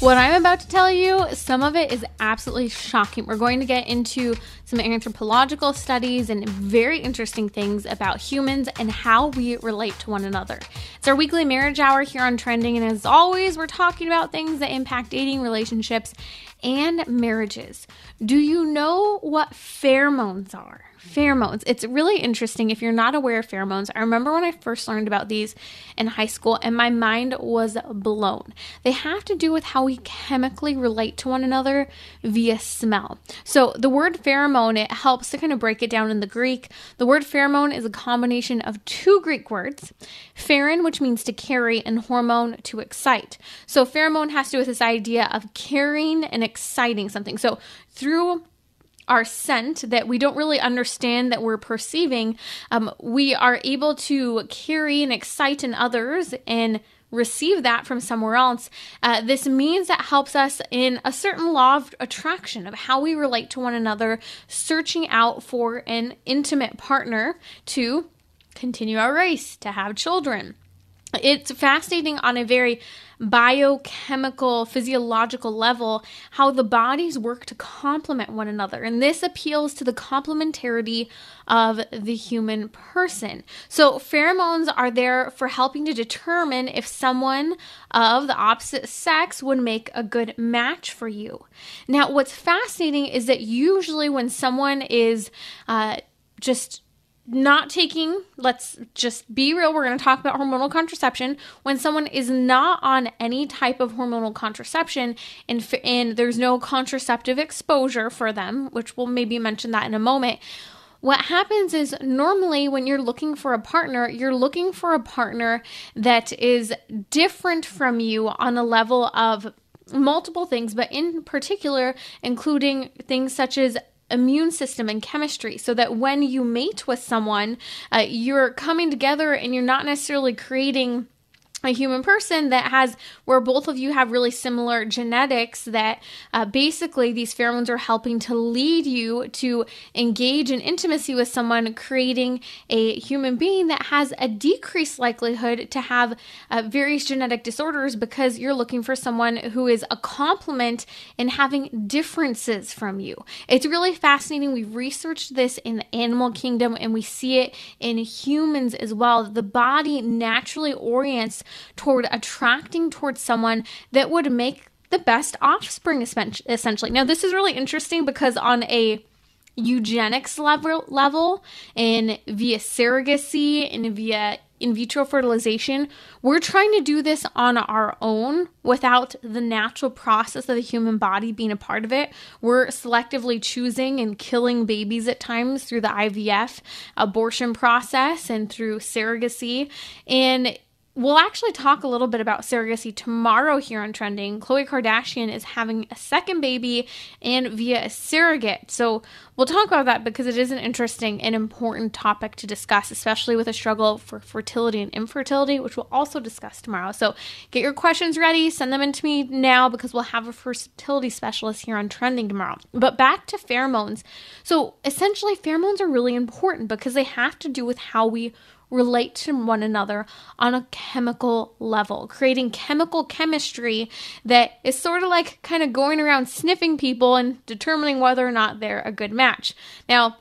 What I'm about to tell you, some of it is absolutely shocking. We're going to get into some anthropological studies and very interesting things about humans and how we relate to one another. It's our weekly marriage hour here on Trending, and as always, we're talking about things that impact dating, relationships, and marriages. Do you know what pheromones are? Pheromones. It's really interesting if you're not aware of pheromones. I remember when I first learned about these in high school and my mind was blown. They have to do with how we chemically relate to one another via smell. So the word pheromone, it helps to kind of break it down in the Greek. The word pheromone is a combination of two Greek words, pheron, which means to carry, and hormone, to excite. So pheromone has to do with this idea of carrying and exciting something. So through our scent that we don't really understand that we're perceiving, we are able to carry and excite in others and receive that from somewhere else. This means that helps us in a certain law of attraction of how we relate to one another, searching out for an intimate partner to continue our race, to have children. It's fascinating on a very biochemical, physiological level how the bodies work to complement one another. And this appeals to the complementarity of the human person. So pheromones are there for helping to determine if someone of the opposite sex would make a good match for you. Now, what's fascinating is that usually when someone is just not taking, let's just be real, we're going to talk about hormonal contraception. When someone is not on any type of hormonal contraception and there's no contraceptive exposure for them, which we'll maybe mention that in a moment, what happens is normally when you're looking for a partner that is different from you on a level of multiple things, but in particular, including things such as immune system and chemistry, so that when you mate with someone, you're coming together and you're not necessarily creating a human person that has, where both of you have really similar genetics, that basically these pheromones are helping to lead you to engage in intimacy with someone, creating a human being that has a decreased likelihood to have various genetic disorders because you're looking for someone who is a complement in having differences from you. It's really fascinating. We've researched this in the animal kingdom and we see it in humans as well. The body naturally orients toward attracting towards someone that would make the best offspring, essentially. Now, this is really interesting because on a eugenics level and via surrogacy and via in vitro fertilization, we're trying to do this on our own without the natural process of the human body being a part of it. We're selectively choosing and killing babies at times through the IVF abortion process and through surrogacy. And we'll actually talk a little bit about surrogacy tomorrow here on Trending. Khloe Kardashian is having a second baby and via a surrogate. So we'll talk about that because it is an interesting and important topic to discuss, especially with a struggle for fertility and infertility, which we'll also discuss tomorrow. So get your questions ready. Send them in to me now because we'll have a fertility specialist here on Trending tomorrow. But back to pheromones. So essentially, pheromones are really important because they have to do with how we relate to one another on a chemical level, creating chemical chemistry that is sort of like kind of going around sniffing people and determining whether or not they're a good match. Now,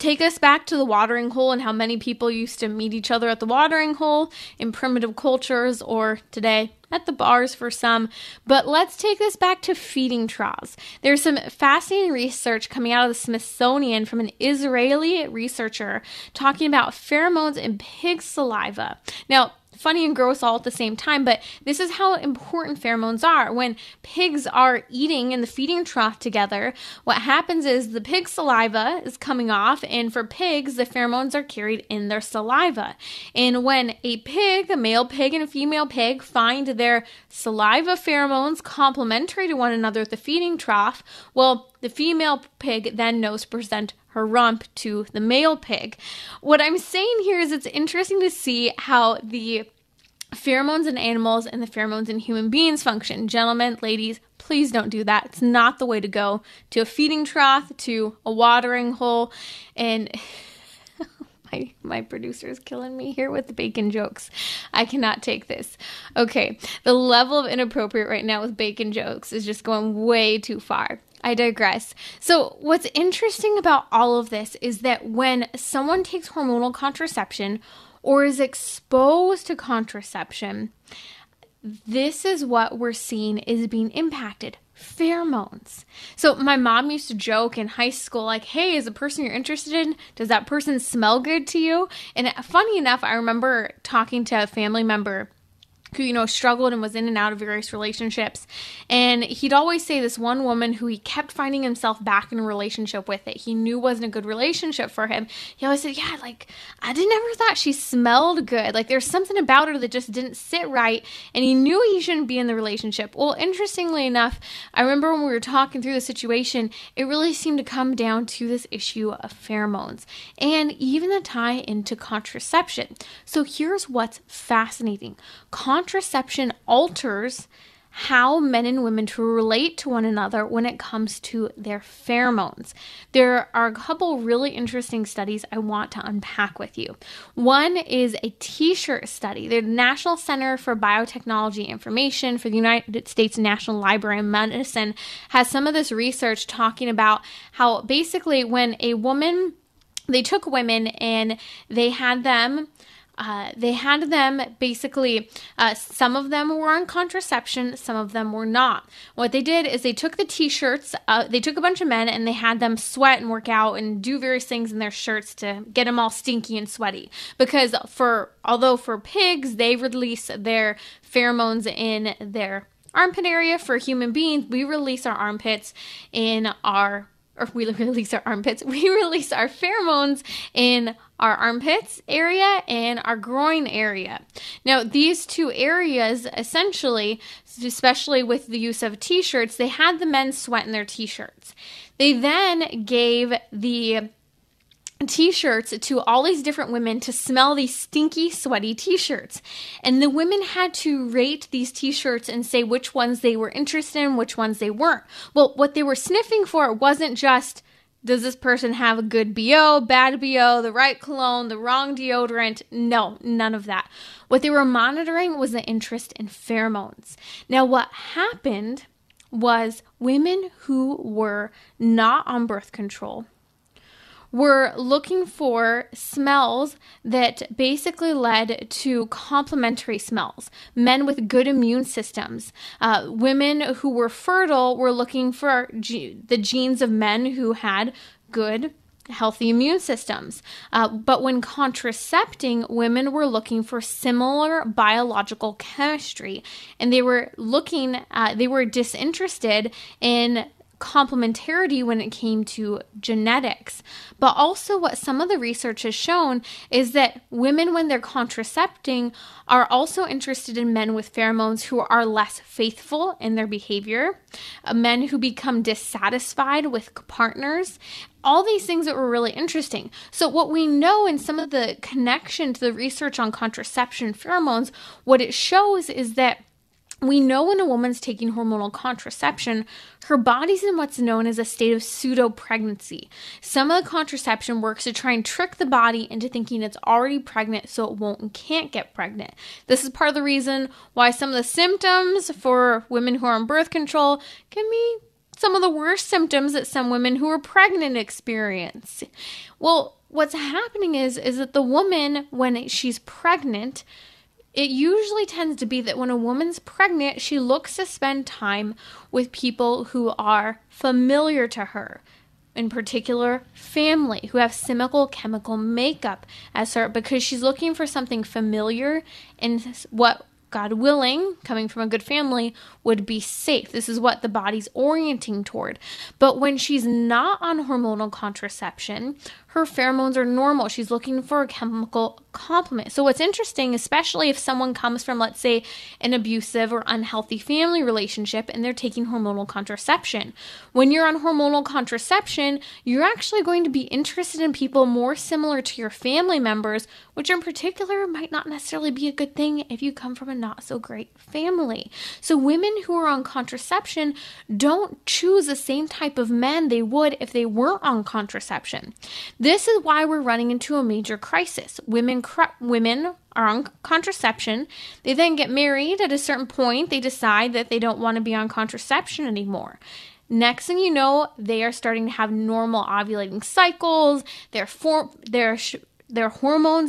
take us back to the watering hole and how many people used to meet each other at the watering hole in primitive cultures, or today at the bars for some. But let's take this back to feeding troughs. There's some fascinating research coming out of the Smithsonian from an Israeli researcher talking about pheromones in pig saliva. Now, funny and gross all at the same time, but this is how important pheromones are. When pigs are eating in the feeding trough together, what happens is the pig saliva is coming off, and for pigs, the pheromones are carried in their saliva. And when a pig, a male pig and a female pig, find their saliva pheromones complementary to one another at the feeding trough, well, the female pig then knows to present her rump to the male pig. What I'm saying here is it's interesting to see how the pheromones in animals and the pheromones in human beings function. Gentlemen, ladies, please don't do that. It's not the way to go. To a feeding trough, to a watering hole, and my producer is killing me here with the bacon jokes. I cannot take this. Okay, the level of inappropriate right now with bacon jokes is just going way too far. I digress. So what's interesting about all of this is that when someone takes hormonal contraception or is exposed to contraception, this is what we're seeing is being impacted. Pheromones. So my mom used to joke in high school, like, hey, is the person you're interested in, does that person smell good to you? And funny enough, I remember talking to a family member who, you know, struggled and was in and out of various relationships. And he'd always say this one woman who he kept finding himself back in a relationship with that he knew wasn't a good relationship for him. He always said, yeah, like, I never thought she smelled good. Like, there's something about her that just didn't sit right. And he knew he shouldn't be in the relationship. Well, interestingly enough, I remember when we were talking through the situation, it really seemed to come down to this issue of pheromones and even the tie into contraception. So here's what's fascinating. Contraception alters how men and women to relate to one another when it comes to their pheromones. There are a couple really interesting studies I want to unpack with you. One is a t-shirt study. The National Center for Biotechnology Information for the United States National Library of Medicine has some of this research talking about how basically when a woman, they took women and they had them, some of them were on contraception, some of them were not. What they did is they took the t-shirts, they took a bunch of men and they had them sweat and work out and do various things in their shirts to get them all stinky and sweaty. Because although for pigs, they release their pheromones in their armpit area, for human beings, we release our pheromones in our armpits area and our groin area. Now, these two areas, essentially, especially with the use of t-shirts, they had the men sweat in their t-shirts. They then gave the t-shirts to all these different women to smell these stinky, sweaty t-shirts. And the women had to rate these t-shirts and say which ones they were interested in, which ones they weren't. Well, what they were sniffing for wasn't just, does this person have a good BO, bad BO, the right cologne, the wrong deodorant? No, none of that. What they were monitoring was the interest in pheromones. Now, what happened was women who were not on birth control were looking for smells that basically led to complementary smells. Men with good immune systems. Women who were fertile were looking for the genes of men who had good, healthy immune systems. But when contracepting, women were looking for similar biological chemistry. And they were disinterested in complementarity when it came to genetics. But also what some of the research has shown is that women, when they're contracepting, are also interested in men with pheromones who are less faithful in their behavior, men who become dissatisfied with partners, all these things that were really interesting. So what we know in some of the connection to the research on contraception pheromones, what it shows is that we know when a woman's taking hormonal contraception, her body's in what's known as a state of pseudo-pregnancy. Some of the contraception works to try and trick the body into thinking it's already pregnant so it won't and can't get pregnant. This is part of the reason why some of the symptoms for women who are on birth control can be some of the worst symptoms that some women who are pregnant experience. Well, what's happening is that the woman, when she's pregnant, it usually tends to be that when a woman's pregnant, she looks to spend time with people who are familiar to her. in particular family, who have similar chemical makeup as her, because she's looking for something familiar and what, God willing, coming from a good family, would be safe. This is what the body's orienting toward. But when she's not on hormonal contraception, her pheromones are normal. She's looking for a chemical complement. So what's interesting, especially if someone comes from, let's say, an abusive or unhealthy family relationship and they're taking hormonal contraception. When you're on hormonal contraception, you're actually going to be interested in people more similar to your family members, which in particular might not necessarily be a good thing if you come from a not so great family. So women who are on contraception don't choose the same type of men they would if they weren't on contraception. This is why we're running into a major crisis. Women are on contraception. They then get married. At a certain point, they decide that they don't want to be on contraception anymore. Next thing you know, they are starting to have normal ovulating cycles. Their hormones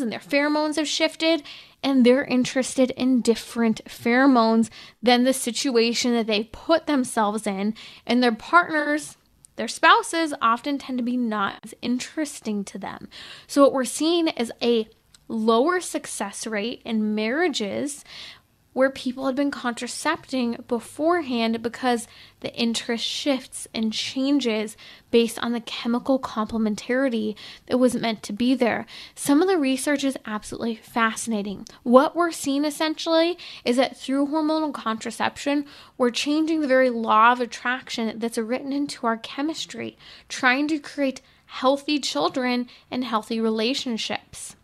and their pheromones have shifted, and they're interested in different pheromones than the situation that they put themselves in, and their partners, their spouses, often tend to be not as interesting to them. So what we're seeing is a lower success rate in marriages where people had been contracepting beforehand, because the interest shifts and changes based on the chemical complementarity that was meant to be there. Some of the research is absolutely fascinating. What we're seeing essentially is that through hormonal contraception, we're changing the very law of attraction that's written into our chemistry, trying to create healthy children and healthy relationships.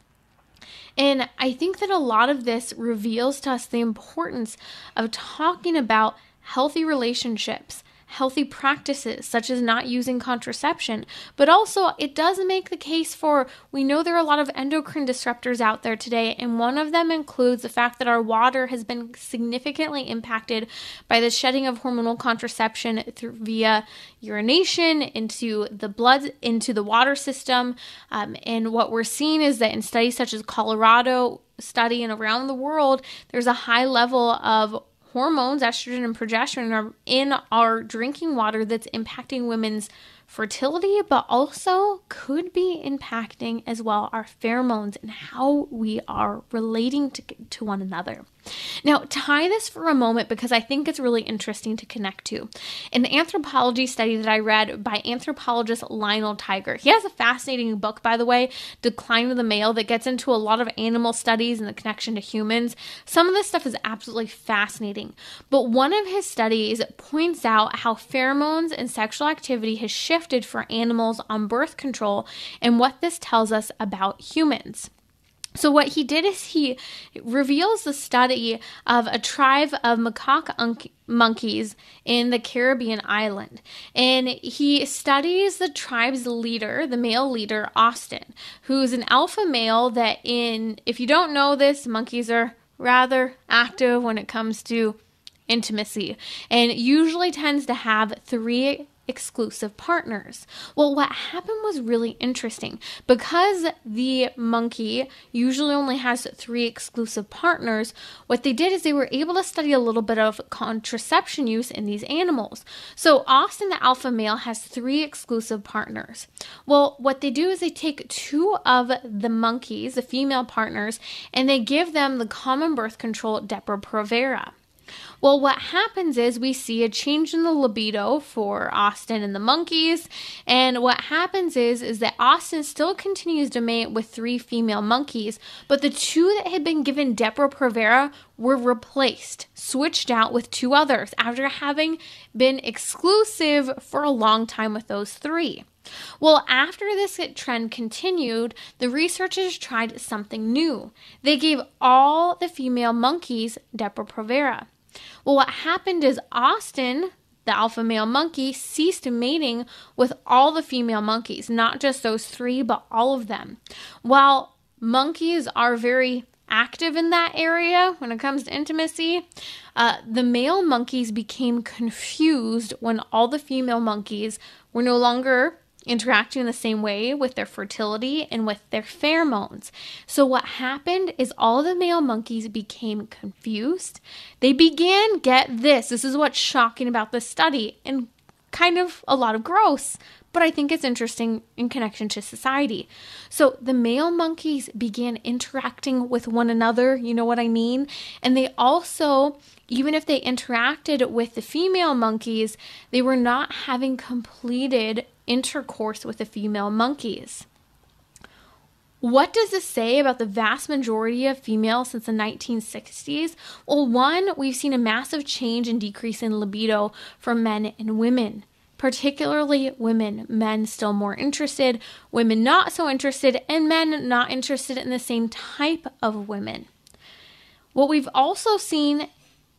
And I think that a lot of this reveals to us the importance of talking about healthy relationships, healthy practices, such as not using contraception. But also, it does make the case for, we know there are a lot of endocrine disruptors out there today, and one of them includes the fact that our water has been significantly impacted by the shedding of hormonal contraception via urination into the blood, into the water system. And what we're seeing is that in studies such as Colorado study and around the world, there's a high level of hormones, estrogen and progesterone, are in our drinking water that's impacting women's fertility, but also could be impacting as well our pheromones and how we are relating to one another. Now, tie this for a moment because I think it's really interesting to connect to. An anthropology study that I read by anthropologist Lionel Tiger. He has a fascinating book, by the way, Decline of the Male, that gets into a lot of animal studies and the connection to humans. Some of this stuff is absolutely fascinating. But one of his studies points out how pheromones and sexual activity has shifted for animals on birth control and what this tells us about humans. So what he did is he reveals the study of a tribe of macaque monkeys in the Caribbean island. And he studies the tribe's leader, the male leader, Austin, who's an alpha male that if you don't know this, monkeys are rather active when it comes to intimacy and usually tends to have 3 exclusive partners. Well, what happened was really interesting. Because the monkey usually only has 3 exclusive partners, what they did is they were able to study a little bit of contraception use in these animals. So Austin, the alpha male, has 3 exclusive partners. Well, what they do is they take 2 of the monkeys, the female partners, and they give them the common birth control Depo-Provera. Well, what happens is we see a change in the libido for Austin and the monkeys, and what happens is that Austin still continues to mate with 3 female monkeys, but the 2 that had been given Depo-Provera were replaced, switched out with 2 others after having been exclusive for a long time with those 3. Well, after this trend continued, the researchers tried something new. They gave all the female monkeys Depo-Provera. Well, what happened is Austin, the alpha male monkey, ceased mating with all the female monkeys, not just those 3, but all of them. While monkeys are very active in that area when it comes to intimacy, the male monkeys became confused when all the female monkeys were no longer interacting in the same way with their fertility and with their pheromones. So what happened is all the male monkeys became confused. They began, get this is what's shocking about this study and kind of a lot of gross, but I think it's interesting in connection to society. So the male monkeys began interacting with one another, you know what I mean? And they also, even if they interacted with the female monkeys, they were not having completed intercourse with the female monkeys. What does this say about the vast majority of females since the 1960s? Well, one, we've seen a massive change and decrease in libido for men and women, particularly women. Men still more interested, women not so interested, and men not interested in the same type of women. What we've also seen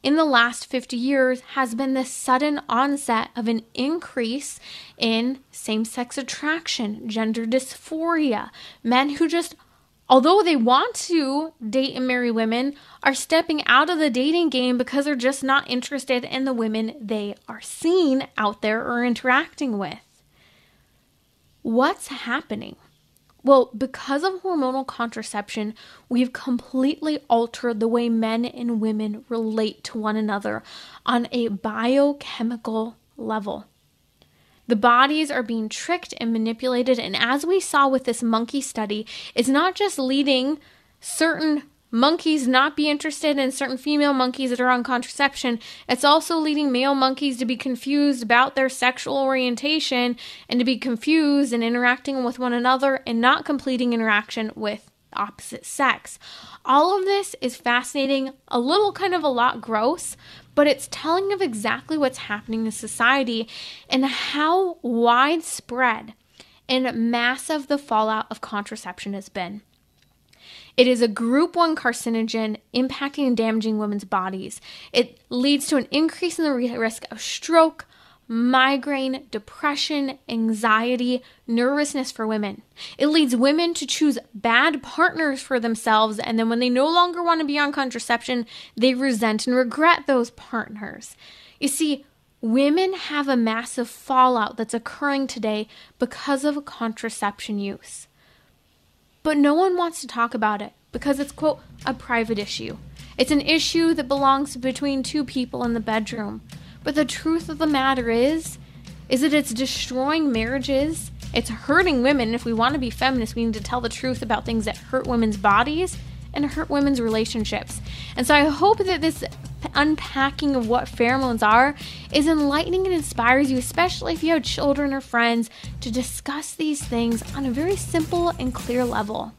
in the last 50 years has been the sudden onset of an increase in same-sex attraction, gender dysphoria. Men who just, although they want to date and marry women, are stepping out of the dating game because they're just not interested in the women they are seeing out there or interacting with. What's happening? Well, because of hormonal contraception, we've completely altered the way men and women relate to one another on a biochemical level. The bodies are being tricked and manipulated, and as we saw with this monkey study, it's not just leading certain monkeys not be interested in certain female monkeys that are on contraception. It's also leading male monkeys to be confused about their sexual orientation and to be confused and interacting with one another and not completing interaction with the opposite sex. All of this is fascinating, a little kind of a lot gross, but it's telling of exactly what's happening in society and how widespread and massive the fallout of contraception has been. It is a group 1 carcinogen impacting and damaging women's bodies. It leads to an increase in the risk of stroke, migraine, depression, anxiety, nervousness for women. It leads women to choose bad partners for themselves, and then when they no longer want to be on contraception, they resent and regret those partners. You see, women have a massive fallout that's occurring today because of contraception use. But no one wants to talk about it because it's, quote, a private issue. It's an issue that belongs between two people in the bedroom. But the truth of the matter is that it's destroying marriages. It's hurting women. If we want to be feminists, we need to tell the truth about things that hurt women's bodies and hurt women's relationships. And so I hope that this unpacking of what pheromones are is enlightening and inspires you, especially if you have children or friends, to discuss these things on a very simple and clear level.